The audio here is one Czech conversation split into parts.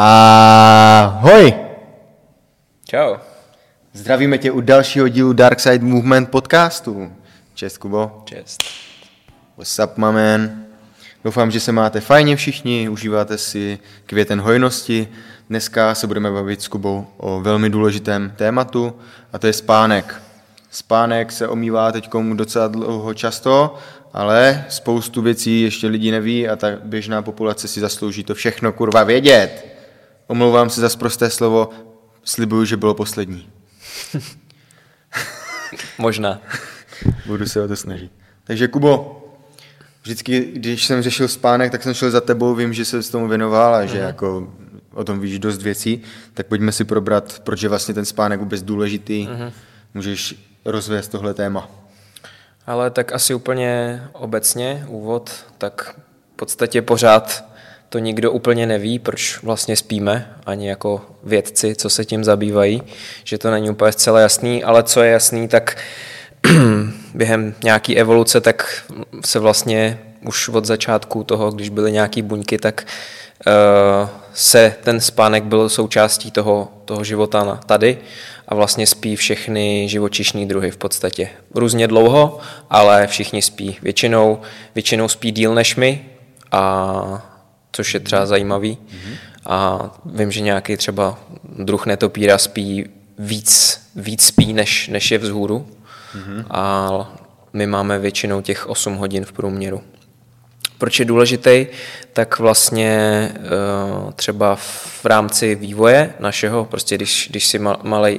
Ahoj! Čau. Zdravíme tě u dalšího dílu Darkside Movement podcastu. Čest, Kubo. Čest. What's up, my man? Doufám, že se máte fajně všichni, užíváte si květen hojnosti. Dneska se budeme bavit s Kubou o velmi důležitém tématu, a to je spánek. Spánek se omývá teď docela dlouho často, ale spoustu věcí ještě lidi neví a ta běžná populace si zaslouží to všechno kurva vědět. Omlouvám se za sprosté slovo, slibuju, že bylo poslední. Možná. Budu se o to snažit. Takže Kubo, vždycky, když jsem řešil spánek, tak jsem šel za tebou, vím, že se s tomu věnoval a že jako o tom víš dost věcí, tak pojďme si probrat, proč je vlastně ten spánek vůbec důležitý. Můžeš rozvést tohle téma. Ale tak asi úplně obecně úvod, tak v podstatě pořád to nikdo úplně neví, proč vlastně spíme, ani jako vědci, co se tím zabývají, že to není úplně zcela jasný, ale co je jasný, tak během nějaké evoluce, tak se vlastně už od začátku toho, když byly nějaké buňky, tak se ten spánek byl součástí toho života tady a vlastně spí všechny živočišní druhy v podstatě. Různě dlouho, ale všichni spí. Většinou spí díl než my, a, což je třeba zajímavý. A vím, že nějaký třeba druh netopíra spí víc spí, než je vzhůru. A my máme většinou těch 8 hodin v průměru. Proč je důležitý, tak vlastně třeba v rámci vývoje našeho, prostě když si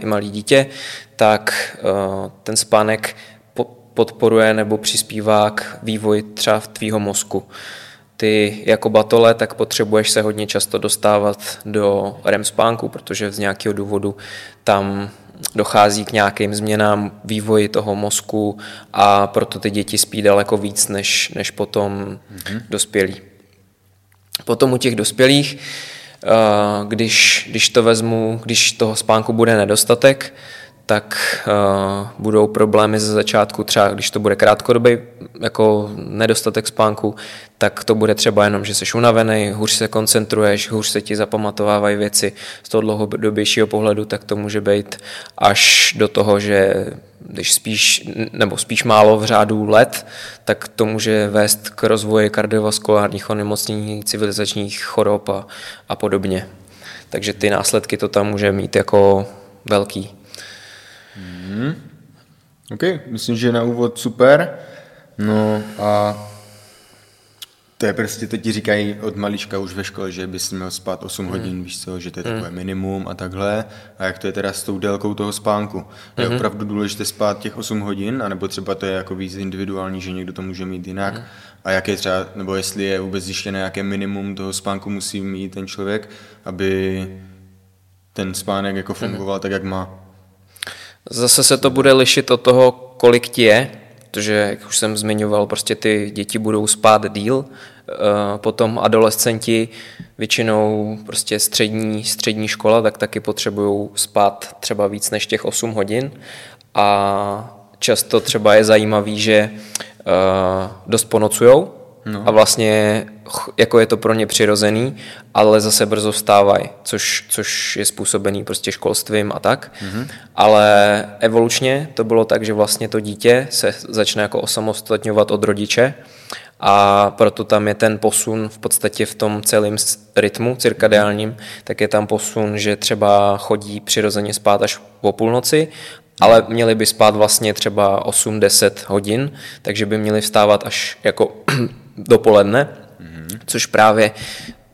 malý dítě, tak ten spánek podporuje nebo přispívá k vývoji třeba tvýho mozku. Ty jako batole, tak potřebuješ se hodně často dostávat do REM spánku, protože z nějakého důvodu tam dochází k nějakým změnám vývoji toho mozku a proto ty děti spí daleko víc než potom dospělí. Potom u těch dospělých, když to vezmu, když toho spánku bude nedostatek, tak budou problémy ze začátku, třeba když to bude krátkodobý jako nedostatek spánku, tak to bude třeba jenom, že jsi unavený, hůř se koncentruješ, hůř se ti zapamatovávají věci. Z toho dlouhodobějšího pohledu tak to může být až do toho, že když spíš málo v řádu let, tak to může vést k rozvoji kardiovaskulárních onemocnění, civilizačních chorob a podobně. Takže ty následky to tam může mít jako velký. OK, myslím, že na úvod super. No a to je prostě, to ti říkají od malička už ve škole, že bys měl spát 8 hodin, víš co, že to je takové minimum a takhle. A jak to je teda s tou délkou toho spánku? Je opravdu důležité spát těch 8 hodin, anebo třeba to je jako víc individuální, že někdo to může mít jinak? A jak je třeba, nebo jestli je vůbec zjištěné, jaké minimum toho spánku musí mít ten člověk, aby ten spánek jako fungoval tak, jak má? Zase se to bude lišit od toho, kolik ti je, protože, jak už jsem zmiňoval, prostě ty děti budou spát díl, potom adolescenti, většinou prostě střední škola, tak taky potřebují spát třeba víc než těch 8 hodin a často třeba je zajímavý, že dost ponocujou a vlastně jako je to pro ně přirozený, ale zase brzo vstávají, což je způsobený prostě školstvím a tak. Ale evolučně to bylo tak, že vlastně to dítě se začne jako osamostatňovat od rodiče a proto tam je ten posun v podstatě v tom celém rytmu cirkadiálním, tak je tam posun, že třeba chodí přirozeně spát až o půlnoci, ale měli by spát vlastně třeba 8-10 hodin, takže by měli vstávat až jako dopoledne, což právě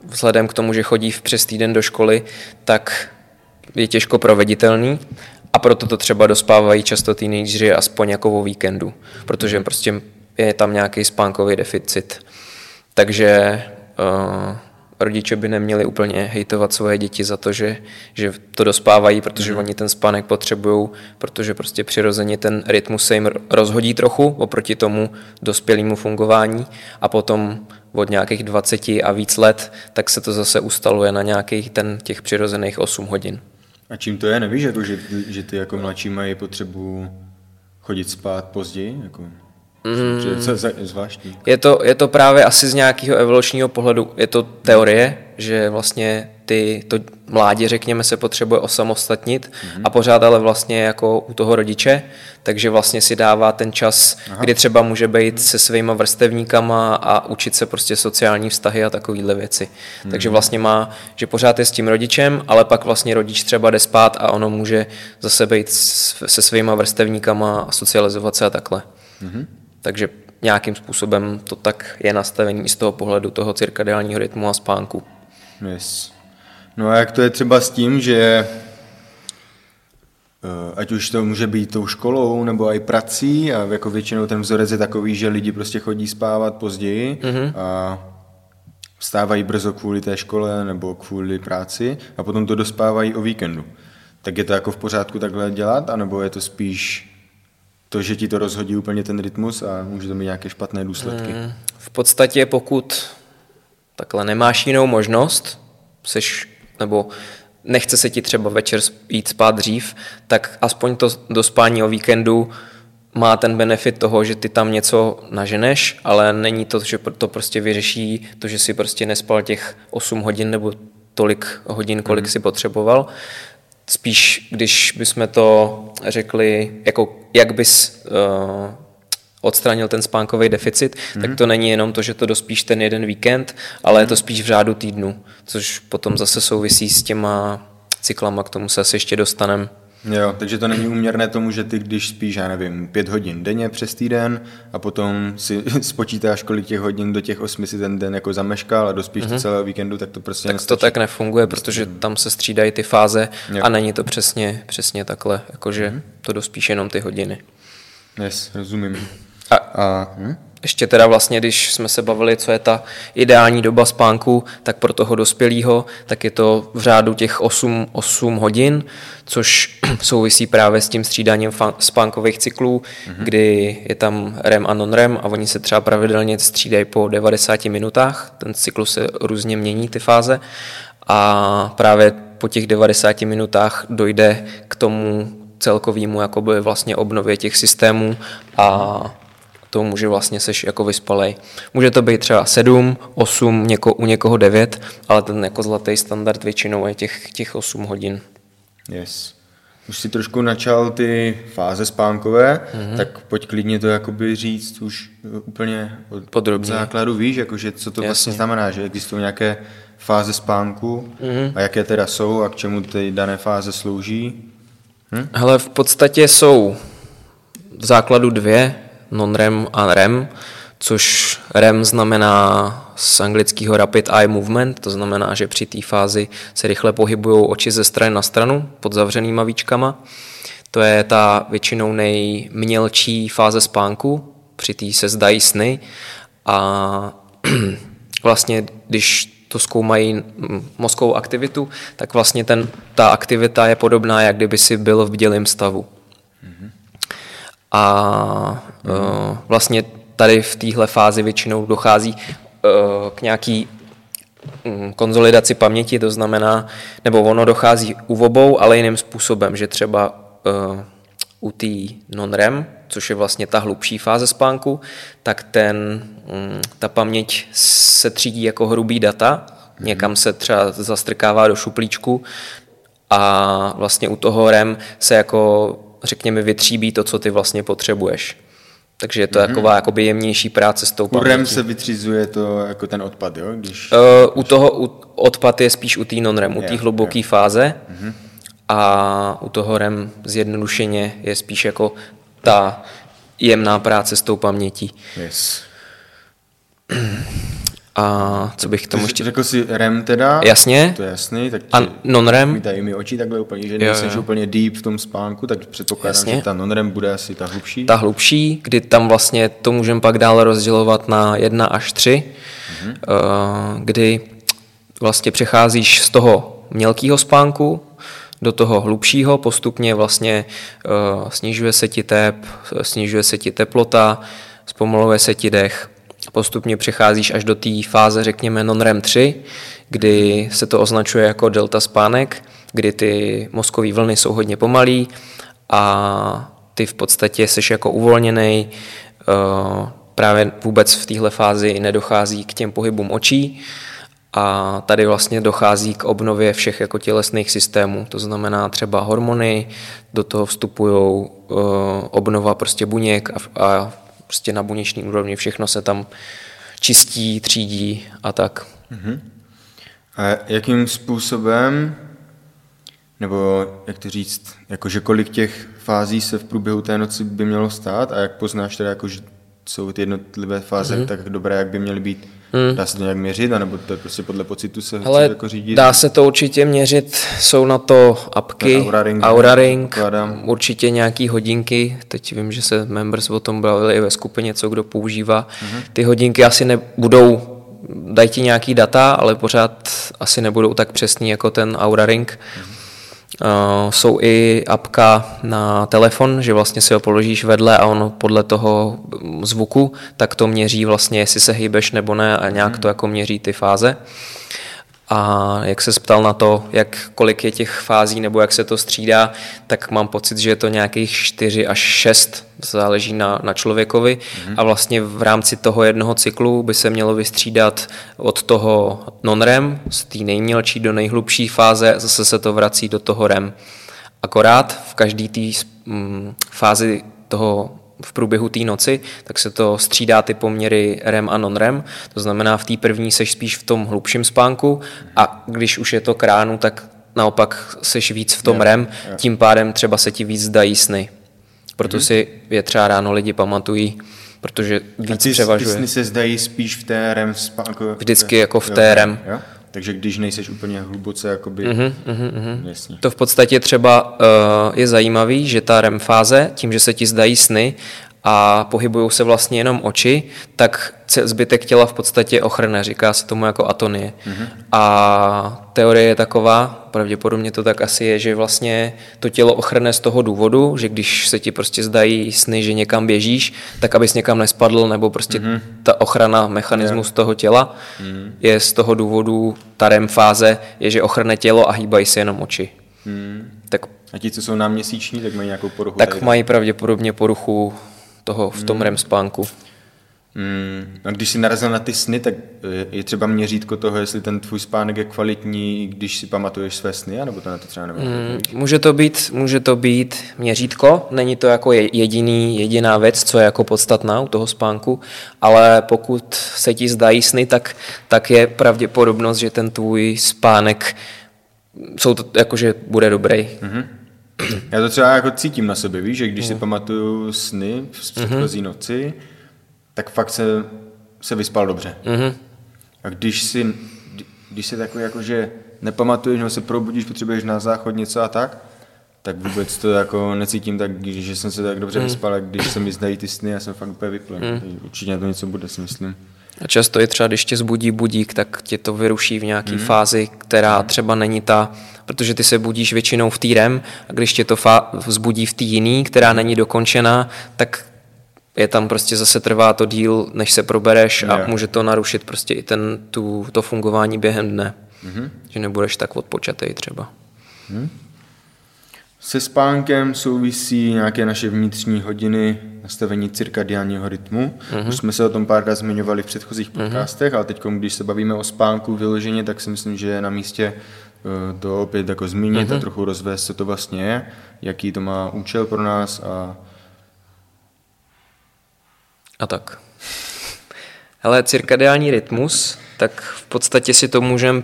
vzhledem k tomu, že chodí přes týden do školy, tak je těžko proveditelný a proto to třeba dospávají často teenageři aspoň jako o víkendu, protože prostě je tam nějaký spánkový deficit. Takže rodiče by neměli úplně hejtovat svoje děti za to, že to dospávají, protože oni ten spánek potřebují, protože prostě přirozeně ten rytmus se jim rozhodí trochu oproti tomu dospělému fungování a potom od nějakých 20 a víc let, tak se to zase ustaluje na nějakých těch přirozených 8 hodin. A čím to je? Nevíš, jako, že ty jako mladší mají potřebu chodit spát později? Jako... Zvláštní. Je to právě asi z nějakého evolučního pohledu, je to teorie, že vlastně to mládě, řekněme, se potřebuje osamostatnit a pořád ale vlastně jako u toho rodiče, takže vlastně si dává ten čas, kdy třeba může být se svýma vrstevníkama a učit se prostě sociální vztahy a takovýhle věci. Takže vlastně že pořád je s tím rodičem, ale pak vlastně rodič třeba jde spát a ono může zase být se svýma vrstevníkama a socializovat se a takhle. Takže nějakým způsobem to tak je nastavení z toho pohledu toho cirkadiálního rytmu a spánku. Yes. No a jak to je třeba s tím, že ať už to může být tou školou nebo i prací a jako většinou ten vzorec je takový, že lidi prostě chodí spávat později a vstávají brzo kvůli té škole nebo kvůli práci a potom to dospávají o víkendu. Tak je to jako v pořádku takhle dělat, anebo je to spíš to, že ti to rozhodí úplně ten rytmus a může to mít nějaké špatné důsledky? V podstatě pokud takhle nemáš jinou možnost, nebo nechce se ti třeba večer jít spát dřív, tak aspoň to dospání o víkendu má ten benefit toho, že ty tam něco naženeš, ale není to, že to prostě vyřeší to, že si prostě nespal těch 8 hodin nebo tolik hodin, kolik si potřeboval. Spíš, když bychom to řekli, jako jak bys odstranil ten spánkový deficit, tak to není jenom to, že to dospíš ten jeden víkend, ale je to spíš v řádu týdnu, což potom zase souvisí s těma cyklama, k tomu se asi ještě dostaneme. Jo, takže to není úměrné tomu, že ty když spíš, já nevím, 5 hodin denně přes týden a potom si spočítáš, kolik těch hodin do těch 8 si ten den jako zameškal a dospíš celého víkendu, tak to prostě nestačí. To tak nefunguje, protože tam se střídají ty fáze a není to přesně takhle, jakože to dospíš jenom ty hodiny. Yes, rozumím. Ještě teda vlastně, když jsme se bavili, co je ta ideální doba spánku, tak pro toho dospělého, tak je to v řádu těch 8 hodin, což souvisí právě s tím střídáním spánkových cyklů, kdy je tam REM a non-REM a oni se třeba pravidelně střídají po 90 minutách, ten cyklus se různě mění, ty fáze, a právě po těch 90 minutách dojde k tomu celkovému jakoby vlastně obnově těch systémů a to může vlastně seš jako vyspalej. Může to být třeba 7, 8, u někoho 9, ale ten jako zlatý standard většinou je těch 8 hodin. Yes. Už si trošku načal ty fáze spánkové, tak pojď klidně to jakoby říct už úplně od základu, víš, jakože co to vlastně znamená, že existují nějaké fáze spánku a jaké teda jsou a k čemu ty dané fáze slouží? Hele, v podstatě jsou v základu dvě, non-REM a REM, což REM znamená z anglického rapid eye movement, to znamená, že při té fázi se rychle pohybují oči ze strany na stranu pod zavřenýma víčkama. To je ta většinou nejmělčí fáze spánku, při té se zdají sny a vlastně, když to zkoumají mozkovou aktivitu, tak vlastně ta aktivita je podobná, jak kdyby si byl v bdělém stavu. A vlastně tady v téhle fázi většinou dochází k nějaký konzolidaci paměti, to znamená, nebo ono dochází u obou, ale jiným způsobem, že třeba u té non-REM, což je vlastně ta hlubší fáze spánku, tak ta paměť se třídí jako hrubý data, někam se třeba zastrkává do šuplíčku a vlastně u toho REM se jako řekněme, vytříbí to, co ty vlastně potřebuješ. Takže je to taková jakoby jemnější práce s tou pamětí. U REM se vytřizuje to jako ten odpad, jo? U toho odpad je spíš u té non-REM, u té hluboké fáze a u toho REM zjednodušeně je spíš jako ta jemná práce s tou pamětí. Yes. A co bych k tomu ještě... Řekl jsi REM teda? Jasně. To je jasný. Tak a non-REM? Vítají mi oči takhle úplně, že nejseš úplně deep v tom spánku, tak předpokládám, že ta non-REM bude asi ta hlubší. Ta hlubší, kdy tam vlastně to můžeme pak dále rozdělovat na 1 až 3, kdy vlastně přecházíš z toho mělkého spánku do toho hlubšího, postupně vlastně snižuje se ti tep, snižuje se ti teplota, zpomaluje se ti dech. Postupně přecházíš až do té fáze, řekněme, non-REM 3, kdy se to označuje jako delta spánek, kdy ty mozkové vlny jsou hodně pomalý a ty v podstatě seš jako uvolněnej, právě vůbec v téhle fázi nedochází k těm pohybům očí a tady vlastně dochází k obnově všech jako tělesných systémů. To znamená třeba hormony, do toho vstupují obnova prostě buněk a prostě na buněční úrovni všechno se tam čistí, třídí a tak. A jakým způsobem, nebo jak to říct, jakože kolik těch fází se v průběhu té noci by mělo stát a jak poznáš teda, jakože jsou ty jednotlivé fáze tak dobré, jak by měly být? Dá se to nějak měřit, anebo to je prostě podle pocitu se jako řídit? Dá se to určitě měřit, jsou na to apky, Oura Ring, určitě nějaký hodinky, teď vím, že se members o tom bavili i ve skupině, co kdo používá. Ty hodinky asi nebudou, dají ti nějaký data, ale pořád asi nebudou tak přesný jako ten Oura Ring. Jsou i apka na telefon, že vlastně si ho položíš vedle a ono podle toho zvuku, tak to měří vlastně, jestli se hýbeš nebo ne a nějak to jako měří ty fáze. A jak se ptal na to, kolik je těch fází nebo jak se to střídá, tak mám pocit, že je to nějakých 4 až 6, záleží na člověkovi a vlastně v rámci toho jednoho cyklu by se mělo vystřídat od toho non-REM, z té nejmělčí do nejhlubší fáze, zase se to vrací do toho REM. Akorát v každé té fázi toho v průběhu té noci, tak se to střídá ty poměry REM a non-REM. To znamená, v té první seš spíš v tom hlubším spánku a když už je to k ránu, tak naopak seš víc v tom REM, tím pádem třeba se ti víc dají sny. Proto si je třeba ráno lidi pamatují, protože víc převažuje. Ty sny se zdají spíš v té REM spánku? Vždycky jako v té REM. Jo? Takže když nejseš úplně hluboce, jakoby... Jasně. To v podstatě třeba je zajímavý, že ta REM fáze, tím, že se ti zdají sny a pohybují se vlastně jenom oči, tak zbytek těla v podstatě ochrne, říká se tomu jako atonie. A teorie je taková, pravděpodobně to tak asi je, že vlastně to tělo ochrne z toho důvodu, že když se ti prostě zdají sny, že někam běžíš, tak abys někam nespadl, nebo prostě ta ochrana mechanismus toho těla je z toho důvodu, ta REM fáze je, že ochrne tělo a hýbají se jenom oči. Tak, a ti, co jsou náměsíční, tak mají nějakou poruchu? Tak mají pravděpodobně poruchu toho v tom REM spánku. A když jsi narazil na ty sny, tak je třeba měřítko toho, jestli ten tvůj spánek je kvalitní, když si pamatuješ své sny, anebo to na to třeba nevím? Může to být měřítko, není to jako jediná věc, co je jako podstatná u toho spánku, ale pokud se ti zdají sny, tak je pravděpodobnost, že ten tvůj spánek jakože bude dobrý. Já to třeba jako cítím na sobě, víš, že když si pamatuju sny z předchozí noci, tak fakt se vyspal dobře. A když si takový jakože nepamatuješ, nebo se probudíš, potřebuješ na záchod něco a tak vůbec to jako necítím tak, že jsem se tak dobře vyspal, a když se mi zdají ty sny, já jsem fakt úplně vyplý. Určitě na to něco bude, si myslím. A často je třeba, když tě zbudí budík, tak tě to vyruší v nějaké fázi, která třeba není ta, protože ty se budíš většinou v té REM a když tě to vzbudí v té jiný, která není dokončená, tak je tam prostě zase trvá to díl, než se probereš a může to narušit prostě i to fungování během dne. Že nebudeš tak odpočatej třeba. Se spánkem souvisí nějaké naše vnitřní hodiny, nastavení cirkadiánního rytmu. Už jsme se o tom párkrát zmiňovali v předchozích podcastech, ale teď, když se bavíme o spánku vyloženě, tak si myslím, že je na místě to opět jako zmínit a trochu rozvést, co to vlastně je, jaký to má účel pro nás a tak. Hele, cirkadiální rytmus, tak v podstatě si to můžeme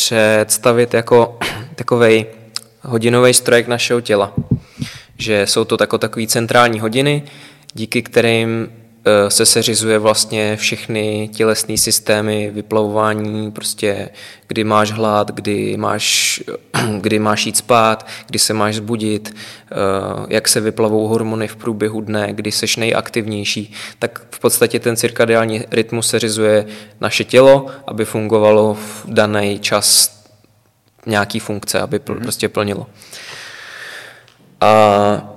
představit jako takovej hodinový strojek našeho těla. Že jsou to takové centrální hodiny, díky kterým se seřizuje vlastně všechny tělesné systémy, vyplavování, prostě kdy máš hlad, kdy máš jít spát, kdy se máš zbudit, jak se vyplavou hormony v průběhu dne, kdy seš nejaktivnější, tak v podstatě ten cirkadiální rytmus seřizuje naše tělo, aby fungovalo v daný čas nějaký funkce, aby prostě plnilo. A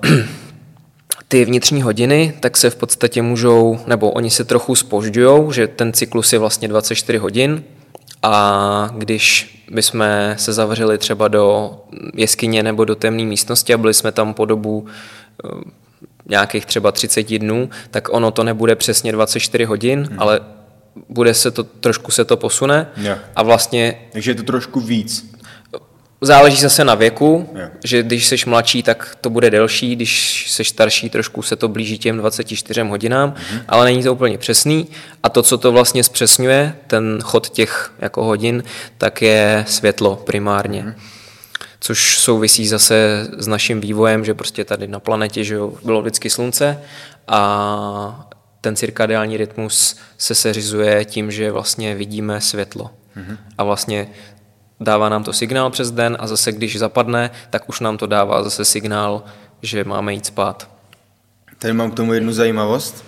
ty vnitřní hodiny, tak se v podstatě můžou, nebo oni se trochu zpožďujou, že ten cyklus je vlastně 24 hodin a když bychom se zavřeli třeba do jeskyně nebo do temné místnosti a byli jsme tam po dobu nějakých třeba 30 dnů, tak ono to nebude přesně 24 hodin, ale bude se to, trošku se to posune a vlastně... Takže je to trošku víc. Záleží zase na věku, že když seš mladší, tak to bude delší, když seš starší, trošku se to blíží těm 24 hodinám, ale není to úplně přesný a to, co to vlastně zpřesňuje, ten chod těch jako hodin, tak je světlo primárně. Což souvisí zase s naším vývojem, že prostě tady na planetě že jo, bylo vždycky slunce a ten cirkadiální rytmus se seřizuje tím, že vlastně vidíme světlo. A vlastně dává nám to signál přes den a zase když zapadne, tak už nám to dává zase signál, že máme jít spát. Tady mám k tomu jednu zajímavost,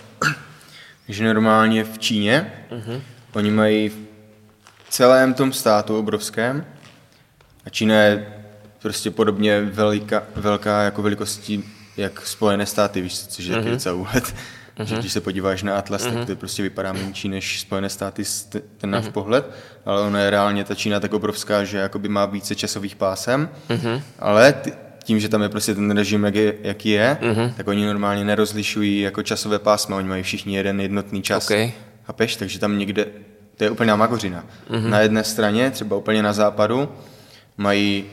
že normálně v Číně, oni mají v celém tom státu obrovském a Čína je prostě podobně velká jako velikostí, jak Spojené státy, víš, což je taky docela úhled. Že když se podíváš na atlas, tak to prostě vypadá menší než Spojené státy ten náš pohled, ale ona je reálně ta Čína tak obrovská, že jakoby má více časových pásem, ale tím, že tam je prostě ten režim, jaký je, tak oni normálně nerozlišují jako časové pásma, oni mají všichni jeden jednotný čas. Chápeš? Takže tam někde, to je úplná makořina. Na jedné straně, třeba úplně na západu, mají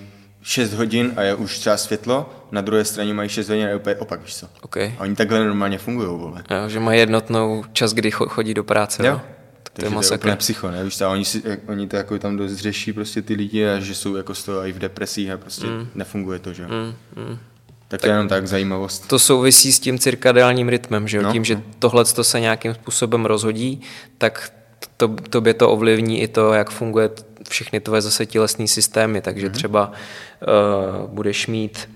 6 hodin a je už třeba světlo, na druhé straně mají 6 hodin a je úplně opak, víš co. A oni takhle normálně fungují, vole. Jo, že mají jednotnou čas, kdy chodí do práce, jo. Takže to je úplně psycho, ne, víš co, oni to jako tam dost řeší prostě ty lidi a že jsou jako z toho i v depresích a prostě nefunguje to, že jo. Tak jenom tak zajímavost. To souvisí s tím cirkadiálním rytmem, že jo, tím, že tohleto se nějakým způsobem rozhodí, tak tobě to ovlivní i to, jak funguje všechny tvoje zase tělesné systémy, takže třeba budeš mít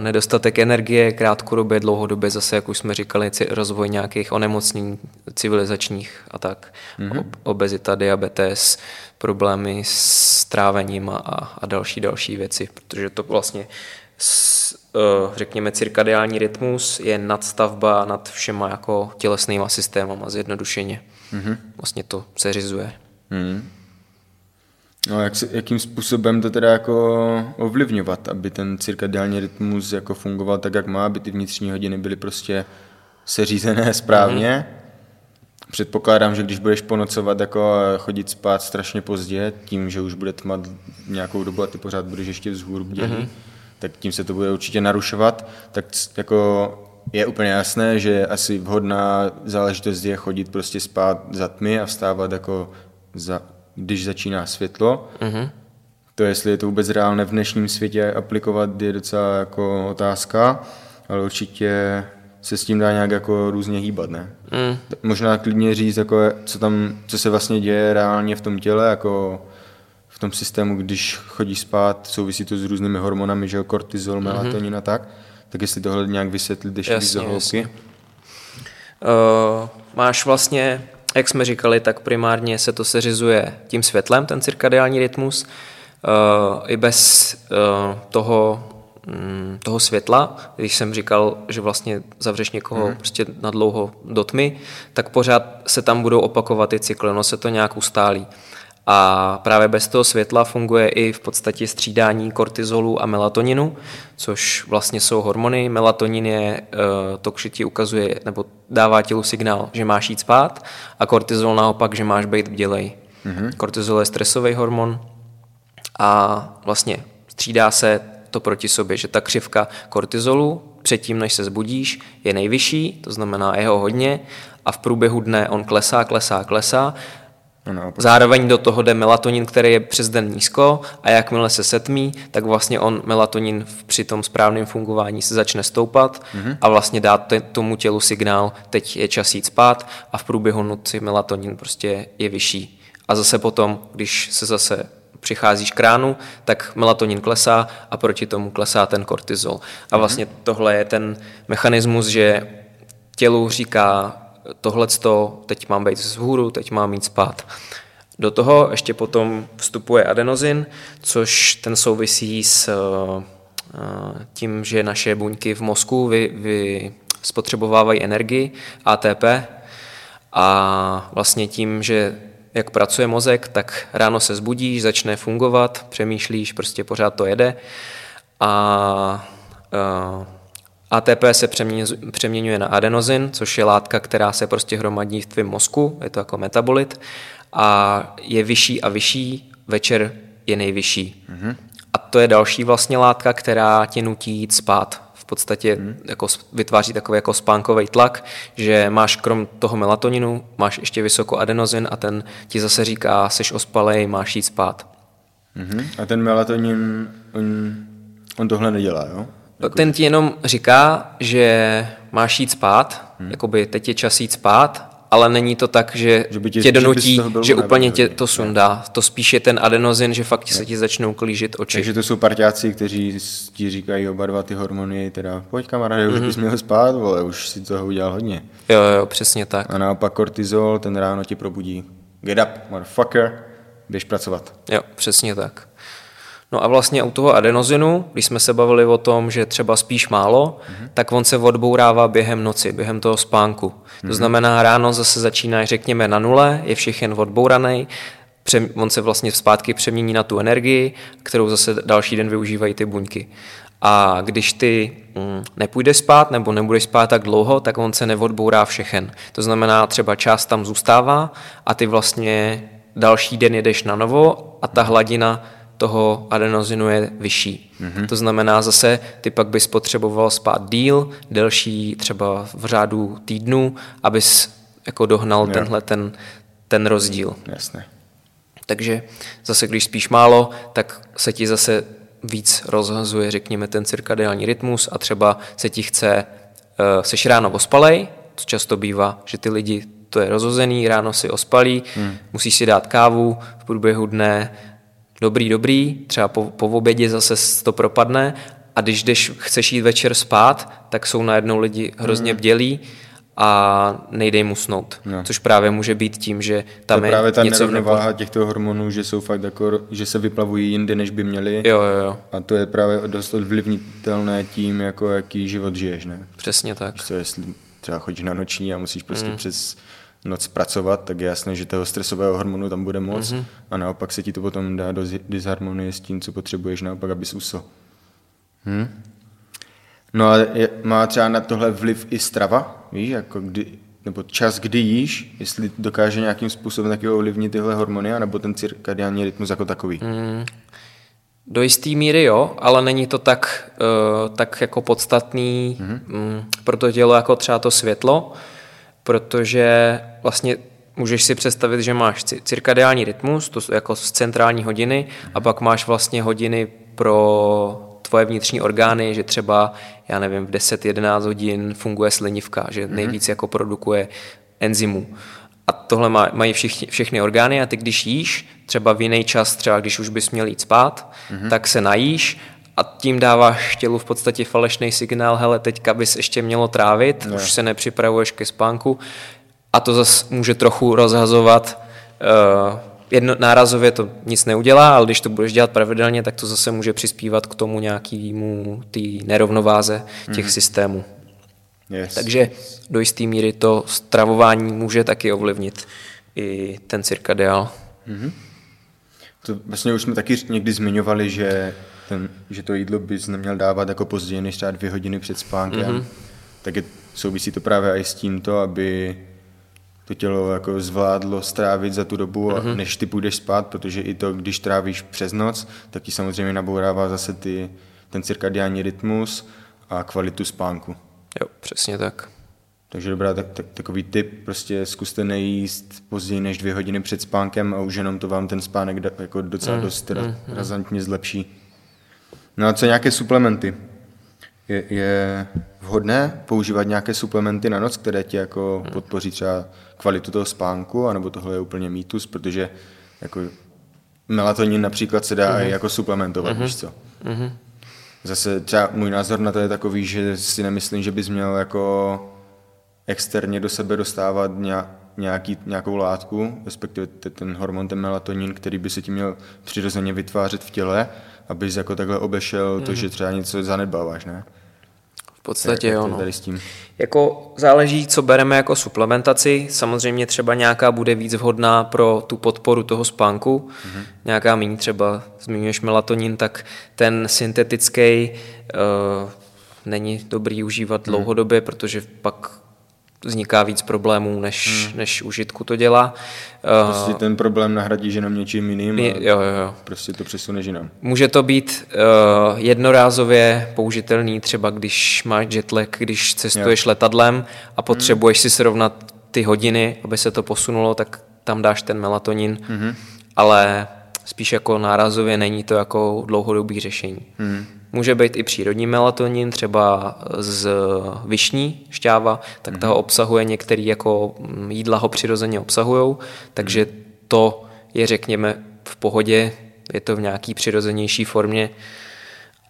nedostatek energie, krátkodobě, dlouhodobě zase, jak už jsme říkali, rozvoj nějakých onemocnění civilizačních a tak, obezita, diabetes, problémy s trávením a další věci, protože to vlastně řekněme cirkadiální rytmus je nadstavba nad všema jako tělesnýma systémama zjednodušeně. Vlastně to seřizuje. No jakým způsobem to teda jako ovlivňovat, aby ten cirkadiální rytmus jako fungoval tak, jak má, aby ty vnitřní hodiny byly prostě seřízené správně? Předpokládám, že když budeš ponocovat jako chodit spát strašně pozdě, tím, že už bude tma nějakou dobu a ty pořád budeš ještě vzhůru bdělý, tak tím se to bude určitě narušovat, tak jako... Je úplně jasné, že asi vhodná záležitost je chodit prostě spát za tmy a vstávat jako když začíná světlo. To, jestli je to vůbec reálné v dnešním světě aplikovat, je docela jako otázka, ale určitě se s tím dá nějak jako různě hýbat, ne? Možná klidně říct, jako co se vlastně děje reálně v tom těle, jako v tom systému, když chodí spát, souvisí to s různými hormonami, že kortizol, melatonin a tak. Tak jestli tohle nějak vysvětlit, ještě víc do hloubky. Máš vlastně, jak jsme říkali, tak primárně se to seřizuje tím světlem, ten cirkadiální rytmus. I bez toho světla, když jsem říkal, že vlastně zavřeš někoho prostě nadlouho do tmy, tak pořád se tam budou opakovat ty cykly, ono se to nějak ustálí. A právě bez toho světla funguje i v podstatě střídání kortizolu a melatoninu, což vlastně jsou hormony. Melatonin je to, co ti ukazuje, nebo dává tělu signál, že máš jít spát, a kortizol naopak, že máš být bdělej. Kortizol je stresový hormon a vlastně střídá se to proti sobě, že ta křivka kortizolu předtím, než se zbudíš, je nejvyšší, to znamená jeho hodně, a v průběhu dne on klesá. Zároveň do toho jde melatonin, který je přes den nízko, a jakmile se setmí, tak vlastně on melatonin při tom správném fungování se začne stoupat a vlastně dá tomu tělu signál, teď je čas jít spát, a v průběhu noci melatonin prostě je vyšší. A zase potom, když se zase přicházíš k ránu, tak melatonin klesá a proti tomu klesá ten kortizol. A vlastně tohle je ten mechanismus, že tělu říká tohleto, teď mám být vzhůru, teď mám jít spát. Do toho ještě potom vstupuje adenozin, což ten souvisí s tím, že naše buňky v mozku spotřebovávají energii, ATP, a vlastně tím, že jak pracuje mozek, tak ráno se zbudíš, začne fungovat, přemýšlíš, prostě pořád to jede, a ATP se přeměňuje na adenozin, což je látka, která se prostě hromadí v tvém mozku, je to jako metabolit a je vyšší a vyšší, večer je nejvyšší. Mm-hmm. A to je další vlastně látka, která tě nutí jít spát. V podstatě jako vytváří takový jako spánkový tlak, že máš krom toho melatoninu, máš ještě vysoko adenozin a ten ti zase říká, jsi ospalej, máš jít spát. Mm-hmm. A ten melatonin, on tohle nedělá, jo? Jako... Ten ti jenom říká, že máš jít spát, jakoby teď je čas jít spát, ale není to tak, že tě donutí, že úplně tě to sundá. Ne. To spíš je ten adenozin, že fakt se ti začnou klížit oči. Takže to jsou parťáci, kteří ti říkají oba dva ty hormony, teda pojď kamaráde, už bys měl spát, vole, už si toho udělal hodně. Jo, přesně tak. A naopak kortizol, ten ráno ti probudí. Get up, motherfucker, běž pracovat. Jo, přesně tak. No a vlastně u toho adenozinu, když jsme se bavili o tom, že třeba spíš málo, tak on se odbourává během noci, během toho spánku. To znamená, ráno zase začíná, řekněme, na nule, je všechen odbouraný, on se vlastně zpátky přemění na tu energii, kterou zase další den využívají ty buňky. A když ty nepůjdeš spát nebo nebudeš spát tak dlouho, tak on se neodbourá všechen. To znamená, třeba část tam zůstává a ty vlastně další den jedeš na novo a ta hladina toho adenozinu je vyšší. To znamená zase, ty pak bys potřeboval spát delší, třeba v řádu týdnů, abys jako dohnal tenhle ten rozdíl. Jasně. Takže zase, když spíš málo, tak se ti zase víc rozhazuje, řekněme, ten cirkadiální rytmus a třeba se ti chce, seš ráno ospalej, to často bývá, že ty lidi, to je rozhozený, ráno si ospalí, musíš si dát kávu v průběhu dne, dobrý, třeba po obědě zase to propadne a když chceš jít večer spát, tak jsou najednou lidi hrozně bdělí a nejdej mu snout, což právě může být tím, že tam to je právě ta nerovnováha těchto hormonů, že jsou fakt jako, že se vyplavují jinde, než by měli a to je právě dost odvlivnitelné tím, jako jaký život žiješ, ne? Přesně tak. Když to, jestli třeba chodíš na noční a musíš prostě přes noc pracovat, tak je jasné, že toho stresového hormonu tam bude moc a naopak se ti to potom dá do disharmonie s tím, co potřebuješ, naopak, abys usl. No a má třeba na tohle vliv i strava, víš, jako kdy, nebo čas, kdy jíš, jestli dokáže nějakým způsobem taky ovlivnit tyhle hormony, anebo ten cirkadiánní rytmus jako takový? Do jisté míry jo, ale není to tak jako podstatný pro to tělo jako třeba to světlo, protože vlastně můžeš si představit, že máš cirkadiální rytmus, to jako z centrální hodiny, a pak máš vlastně hodiny pro tvoje vnitřní orgány, že třeba, já nevím, v 10-11 hodin funguje slinivka, že nejvíc jako produkuje enzymů. A tohle mají všechny orgány a ty, když jíš, třeba v jiný čas, třeba když už bys měl jít spát, tak se najíš, a tím dáváš tělu v podstatě falešný signál, hele, teďka bys ještě mělo trávit, už se nepřipravuješ ke spánku a to zase může trochu rozhazovat. Nárazově to nic neudělá, ale když to budeš dělat pravidelně, tak to zase může přispívat k tomu nějakému té nerovnováze těch systémů. Yes. Takže do jisté míry to stravování může taky ovlivnit i ten cirkadiál. To vlastně už jsme taky někdy zmiňovali, že to jídlo bys neměl dávat jako později než třeba 2 hodiny před spánkem, tak souvisí to právě i s tímto, aby to tělo jako zvládlo strávit za tu dobu, než ty půjdeš spát, protože i to, když trávíš přes noc, tak ti samozřejmě nabourává zase ten cirkadiánní rytmus a kvalitu spánku. Jo, přesně tak. Takže dobrá, takový tip, prostě zkuste nejíst později než 2 hodiny před spánkem a už jenom to vám ten spánek jako docela dost razantně zlepší. No a co nějaké suplementy? Je vhodné používat nějaké suplementy na noc, které ti jako podpoří třeba kvalitu toho spánku, anebo tohle je úplně mýtus, protože jako melatonin například se dá i jako suplementovat, víš co? Zase třeba můj názor na to je takový, že si nemyslím, že bys měl jako externě do sebe dostávat nějakou látku, respektive ten hormon, ten melatonin, který by se ti měl přirozeně vytvářet v těle, abys jako takhle obešel to, že třeba něco zanedbáváš, ne? V podstatě jo, no. Tady s tím? Jako záleží, co bereme jako suplementaci. Samozřejmě třeba nějaká bude víc vhodná pro tu podporu toho spánku. Nějaká méně, třeba zmiňuješ melatonin, tak ten syntetický není dobrý užívat dlouhodobě, protože pak vzniká víc problémů, než užitku to dělá. Prostě ten problém nahradí jenom něčím jiným a jo. Prostě to přesune jinam. Může to být jednorázově použitelný, třeba když máš jetlag, když cestuješ letadlem a potřebuješ si srovnat ty hodiny, aby se to posunulo, tak tam dáš ten melatonin, ale spíš jako nárazově, není to jako dlouhodobý řešení. Může být i přírodní melatonin, třeba z višní šťáva, tak ta ho obsahuje, některé jako jídla ho přirozeně obsahujou, takže to je, řekněme, v pohodě, je to v nějaký přirozenější formě,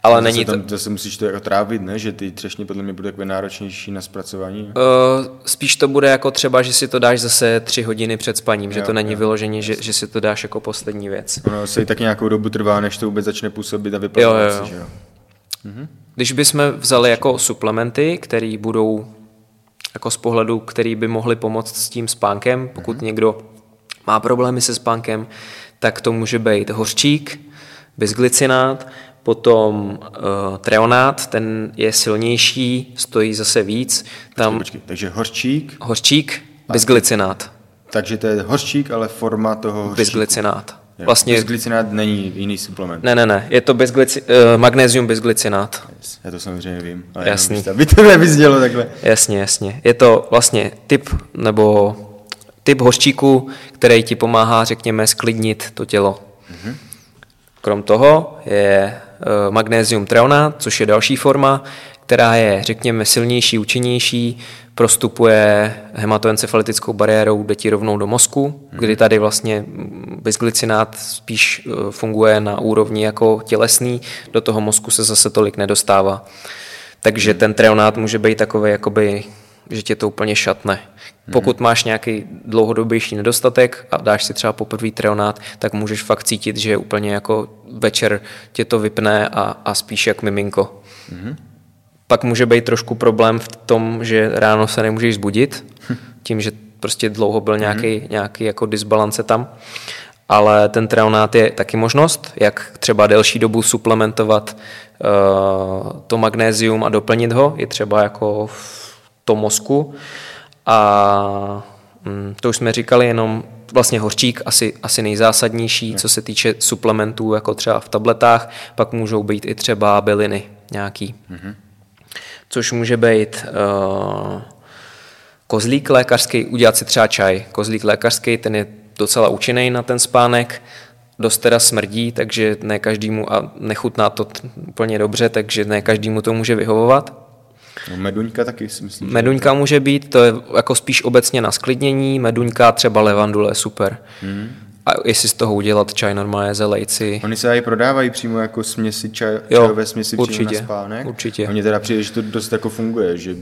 ale zase není to... Tam zase musíš to jako trávit, ne? Že ty třešně podle mě bude náročnější na zpracování? Spíš to bude jako třeba, že si to dáš zase 3 hodiny před spaním, že to není vyloženě, že si to dáš jako poslední věc. Ono se i tak nějakou dobu trvá, než to vůbec začne působit a vypadat si, že jo? Když bychom vzali jako suplementy, které budou jako z pohledu, který by mohly pomoct s tím spánkem, pokud někdo má problémy se spánkem, tak to může být hořčík, bisglycinát, potom treonát, ten je silnější, stojí zase víc. Tam... Počkej, takže hořčík, bisglycinát. Takže to je hořčík, ale forma toho hořčíku. Bisglycinát. Vlastně... Bisglycinát není jiný suplement. Ne, je to magnézium bisglycinát. Yes, já to samozřejmě vím, ale jasný. Aby to nevyznělo takhle. Jasně. Je to vlastně typ hořčíku, který ti pomáhá, řekněme, sklidnit to tělo. Mhm. Krom toho je magnézium treonát, což je další forma, která je, řekněme, silnější, účinnější, prostupuje hematoencefalitickou bariérou, jde ti rovnou do mozku, kdy tady vlastně bisglycinát spíš funguje na úrovni jako tělesný, do toho mozku se zase tolik nedostává. Takže ten treonát může být takový, jakoby, že tě to úplně šatne. Pokud máš nějaký dlouhodobější nedostatek a dáš si třeba poprvé treonát, tak můžeš fakt cítit, že úplně jako večer tě to vypne a spíš jak miminko. Pak může být trošku problém v tom, že ráno se nemůžeš zbudit, tím, že prostě dlouho byl nějaký jako disbalance tam. Ale ten treonát je taky možnost, jak třeba delší dobu suplementovat to magnézium a doplnit ho. Je třeba jako to mozku a to už jsme říkali, jenom vlastně hořčík asi nejzásadnější, co se týče suplementů, jako třeba v tabletách, pak můžou být i třeba byliny nějaký, což může být kozlík lékařský, udělat si třeba čaj, kozlík lékařský, ten je docela účinný na ten spánek, dost teda smrdí, takže ne každému, a nechutná to úplně dobře, takže ne každému to může vyhovovat. No, meduňka taky, si myslím. Meduňka může být, to je jako spíš obecně na sklidnění, meduňka, třeba levandule je super. A jestli z toho udělat čaj normálně, zelejci. Oni se i prodávají přímo jako směsi, čajové směsi určitě, přímo na spánek. Určitě. Oni teda přijde, že to dost jako funguje, že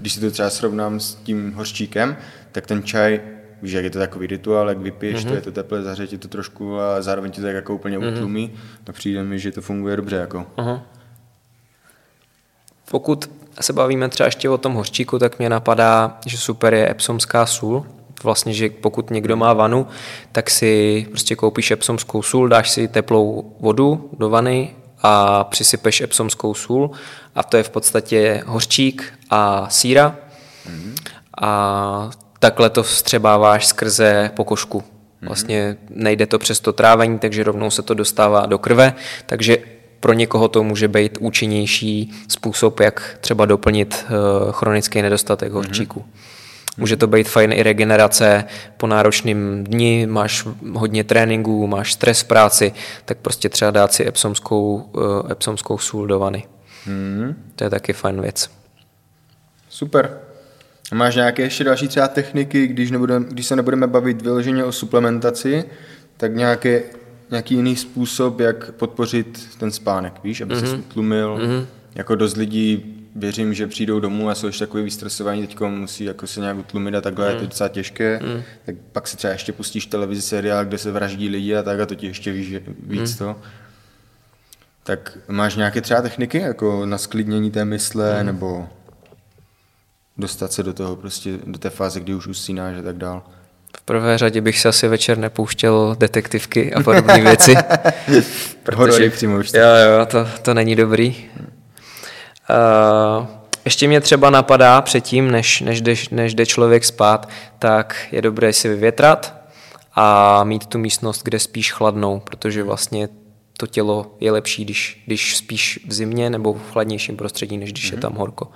když si to třeba srovnám s tím hořčíkem, tak ten čaj, víš, jak je to takový rituál, jak vypiješ, to je to teplé, zahřeje to trošku a zároveň ti to tak jako úplně utlumí. A přijde mi, že to funguje dobře jako. Pokud se bavíme třeba ještě o tom hořčíku, tak mě napadá, že super je epsomská sůl. Vlastně, že pokud někdo má vanu, tak si prostě koupíš epsomskou sůl, dáš si teplou vodu do vany a přisypeš epsomskou sůl a to je v podstatě hořčík a síra a takhle to vstřebáváš skrze pokožku. Vlastně nejde to přes to trávení, takže rovnou se to dostává do krve, takže pro někoho to může být účinnější způsob, jak třeba doplnit chronický nedostatek hořčíku. Může to být fajn i regenerace po náročném dni, máš hodně tréninků, máš stres v práci, tak prostě třeba dát si epsomskou sůl do vany. To je taky fajn věc. Super. A máš nějaké ještě další třeba techniky, když se nebudeme bavit vyloženě o suplementaci, tak nějaký jiný způsob, jak podpořit ten spánek, víš, aby se utlumil. Jako dost lidí, věřím, že přijdou domů a jsou ještě takový vystresovaní, teďko musí jako se nějak utlumit a takhle, je to docela těžké. Tak pak si třeba ještě pustíš televizi seriál, kde se vraždí lidi a tak, a to ti ještě víc to. Tak máš nějaké třeba techniky, jako na sklidnění té mysle, nebo dostat se do toho prostě, do té fáze, kdy už usínáš a tak dál? V prvé řadě bych se asi večer nepouštěl detektivky a podobné věci. Protože, přímo už to není dobrý. Ještě mě třeba napadá předtím, než jde člověk spát, tak je dobré si vyvětrat a mít tu místnost, kde spíš chladnou, protože vlastně to tělo je lepší, když spíš v zimě nebo v chladnějším prostředí, než když je tam horko.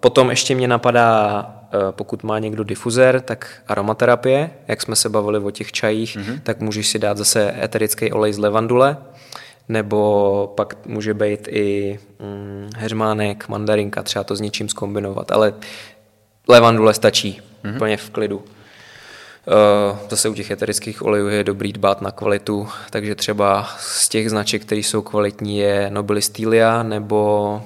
Potom ještě mě napadá, pokud má někdo difuzér, tak aromaterapie, jak jsme se bavili o těch čajích, tak můžeš si dát zase eterický olej z levandule, nebo pak může být i heřmánek, mandarinka, třeba to s něčím zkombinovat, ale levandule stačí, úplně v klidu. Zase u těch eterických olejů je dobrý dbát na kvalitu, takže třeba z těch značek, které jsou kvalitní, je Nobilis Tilia nebo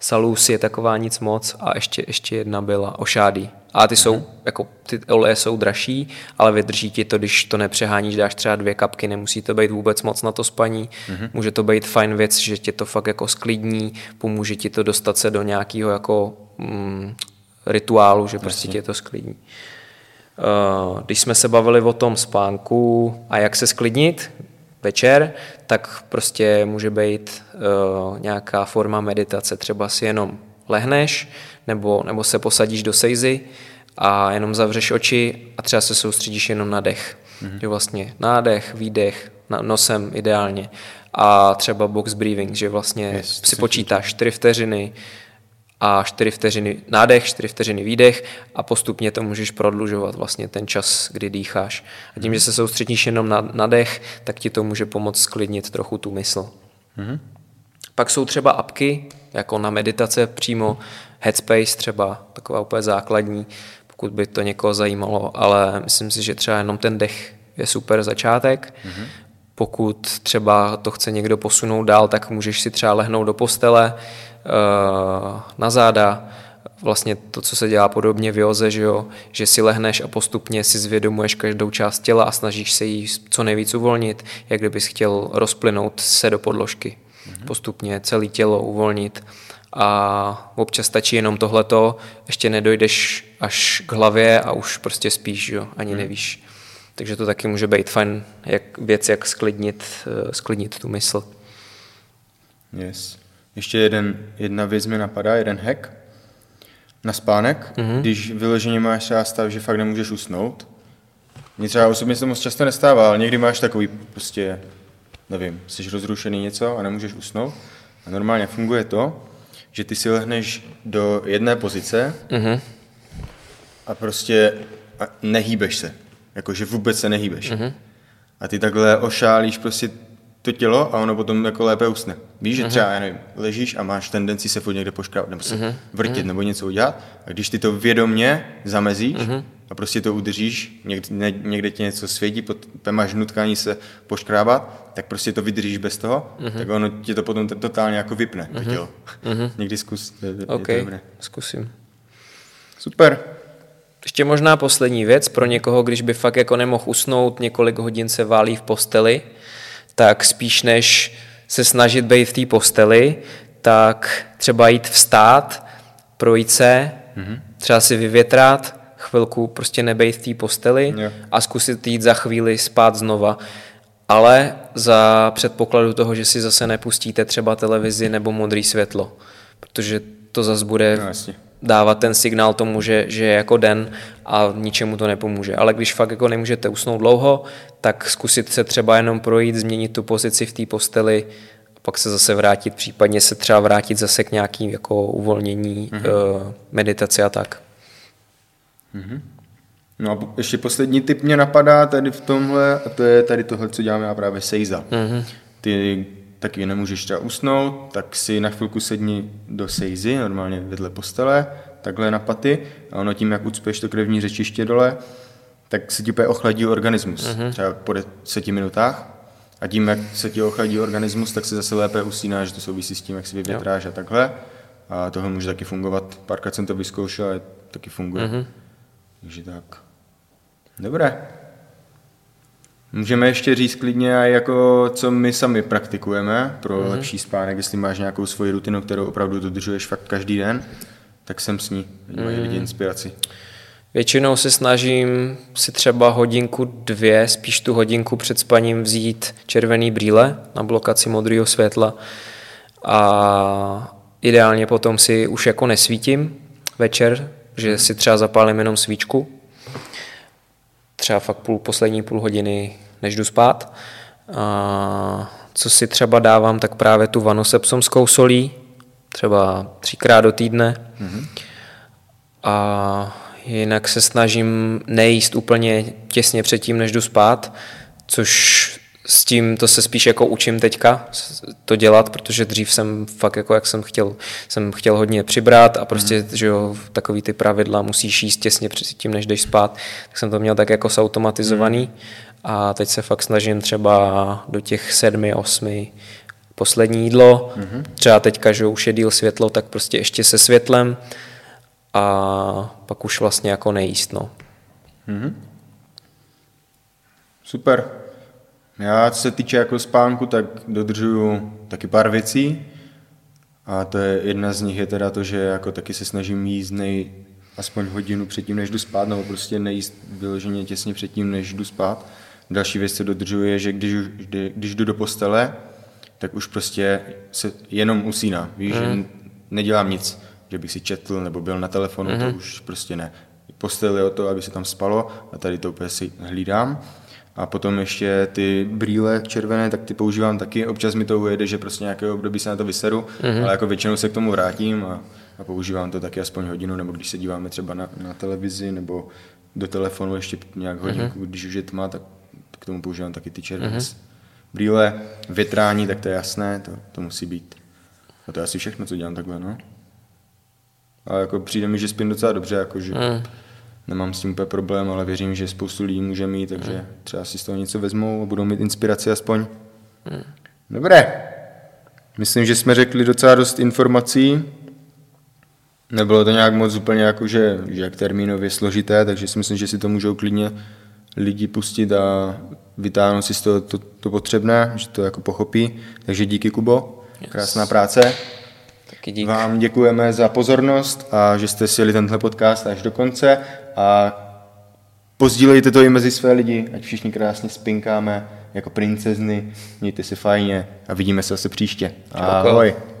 Salus, je taková nic moc, a ještě jedna byla Ošády. A ty jsou, jako ty oleje jsou dražší, ale vydrží ti to, když to nepřeháníš, dáš třeba 2 kapky, nemusí to být vůbec moc na to spaní. Může to být fajn věc, že tě to fakt jako sklidní, pomůže ti to dostat se do nějakého jako rituálu, že prostě tě to sklidní. Když jsme se bavili o tom spánku a jak se sklidnit večer, tak prostě může být nějaká forma meditace, třeba si jenom lehneš nebo se posadíš do sejzy a jenom zavřeš oči a třeba se soustředíš jenom na dech. Že vlastně nádech, výdech, nosem ideálně, a třeba box breathing, že vlastně si počítáš 4 vteřiny a 4 vteřiny nádech, 4 vteřiny výdech a postupně to můžeš prodlužovat vlastně ten čas, kdy dýcháš. A tím, že se soustředíš jenom na dech, tak ti to může pomoct sklidnit trochu tu mysl. Pak jsou třeba apky, jako na meditace přímo, Headspace třeba, taková úplně základní, pokud by to někoho zajímalo, ale myslím si, že třeba jenom ten dech je super začátek. Pokud třeba to chce někdo posunout dál, tak můžeš si třeba lehnout do postele, na záda, vlastně to, co se dělá podobně v józe, že si lehneš a postupně si zvědomuješ každou část těla a snažíš se jí co nejvíc uvolnit, jak kdybys chtěl rozplynout se do podložky. Postupně celé tělo uvolnit, a občas stačí jenom tohleto, ještě nedojdeš až k hlavě a už prostě spíš, ani nevíš. Takže to taky může být fajn věc, jak sklidnit tu mysl. Ještě jedna věc mi napadá, jeden hack na spánek, když vyloženě máš třeba stav, že fakt nemůžeš usnout. Mně třeba osobně se moc často nestává, ale někdy máš takový prostě, nevím, jsi rozrušený něco a nemůžeš usnout. A normálně funguje to, že ty si lehneš do jedné pozice a prostě nehýbeš se. Jakože vůbec se nehýbeš. A ty takhle ošálíš prostě to tělo a ono potom jako lépe usne. Víš, že třeba, já nevím, ležíš a máš tendenci se furt někde poškrávat, nebo se vrtit, nebo něco udělat, a když ty to vědomně zamezíš a prostě to udržíš, někde tě něco svědí, tam máš nutkání se poškrábat, tak prostě to vydržíš bez toho, tak ono ti to potom totálně jako vypne, to tělo. Někdy zkus, je to dobré. Zkusím. Super. Ještě možná poslední věc pro někoho, když by fakt jako nemohl usnout, několik hodin se válí v posteli, tak spíš než se snažit být v té posteli, tak třeba jít vstát, projít se, třeba si vyvětrat, chvilku prostě nebejt v té posteli a zkusit jít za chvíli spát znova. Ale za předpokladu toho, že si zase nepustíte třeba televizi nebo modré světlo, protože to zase bude dávat ten signál tomu, že je jako den a ničemu to nepomůže. Ale když fakt jako nemůžete usnout dlouho, tak zkusit se třeba jenom projít, změnit tu pozici v té posteli a pak se zase vrátit, případně se třeba vrátit zase k nějakým jako uvolnění, meditaci a tak. No a ještě poslední tip mě napadá tady v tomhle, a to je tady tohle, co dělám já právě, sejza. Ty taky nemůžeš třeba usnout, tak si na chvilku sedni do sejzy, normálně vedle postele, takhle na paty, a ono tím, jak ucpěš to krevní řečiště dole, tak se ti úplně ochladí organismus, třeba po 10 minutách, a tím, jak se ti ochladí organismus, tak se zase lépe usínáš, to souvisí s tím, jak si vyvětráš a takhle, a tohle může taky fungovat. Párkrát jsem to vyzkoušel, ale taky funguje. Takže tak. Dobré. Můžeme ještě říct klidně, jako co my sami praktikujeme pro lepší spánek. Jestli máš nějakou svoji rutinu, kterou opravdu dodržuješ fakt každý den, tak jsem s ní. Mají lidi inspiraci. Většinou se snažím si třeba 1-2 hodiny, spíš tu hodinku před spaním vzít červený brýle na blokaci modrého světla a ideálně potom si už jako nesvítím večer, že si třeba zapálím jenom svíčku, třeba fakt poslední půl hodiny, než jdu spát. A co si třeba dávám, tak právě tu vanu se psomskou solí, třeba 3krát do týdne. Mm-hmm. A jinak se snažím nejíst úplně těsně předtím, než jdu spát, což s tím to se spíš jako učím teďka to dělat, protože dřív jsem fakt jako, jak jsem chtěl hodně přibrat a prostě, že jo, takový ty pravidla musíš jíst těsně předtím, než jdeš spát, tak jsem to měl tak jako automatizovaný a teď se fakt snažím třeba do těch 7, 8 poslední jídlo, třeba teďka, že už je díl světlo, tak prostě ještě se světlem a pak už vlastně jako nejíst, no. Super. Já, co se týče jako spánku, tak dodržuju taky pár věcí a to je, jedna z nich je teda to, že jako taky se snažím jíst aspoň hodinu předtím, než jdu spát, nebo prostě nejíst vyloženě těsně předtím, než jdu spát. Další věc, co dodržuju, je, že když jdu do postele, tak už prostě se jenom usínám, víš, že nedělám nic, že bych si četl nebo byl na telefonu, to už prostě ne. Postel je o to, aby se tam spalo a tady to úplně si hlídám. A potom ještě ty brýle červené, tak ty používám taky. Občas mi to ujede, že prostě nějakého období se na to vyseru, ale jako většinou se k tomu vrátím a používám to taky aspoň hodinu, nebo když se díváme třeba na televizi nebo do telefonu ještě nějak hodinku, když už je tma, tak k tomu používám taky ty červené brýle. Větrání, tak to je jasné, to musí být. A to je asi všechno, co dělám takhle, no. A jako přijde mi, že spím docela dobře, jakože... Nemám s tím úplně problém, ale věřím, že spoustu lidí může mít, takže třeba si z toho něco vezmou a budou mít inspiraci aspoň. Dobré. Myslím, že jsme řekli docela dost informací. Nebylo to nějak moc úplně jako, že jak termínově složité, takže si myslím, že si to můžou klidně lidi pustit a vytáhnout si z toho to potřebné, že to jako pochopí. Takže díky, Kubo. Yes. Krásná práce. Taky dík. Vám děkujeme za pozornost a že jste si jeli tenhle podcast až do konce a pozdílejte to i mezi své lidi, ať všichni krásně spinkáme jako princezny, mějte se fajně a vidíme se zase příště. Ahoj.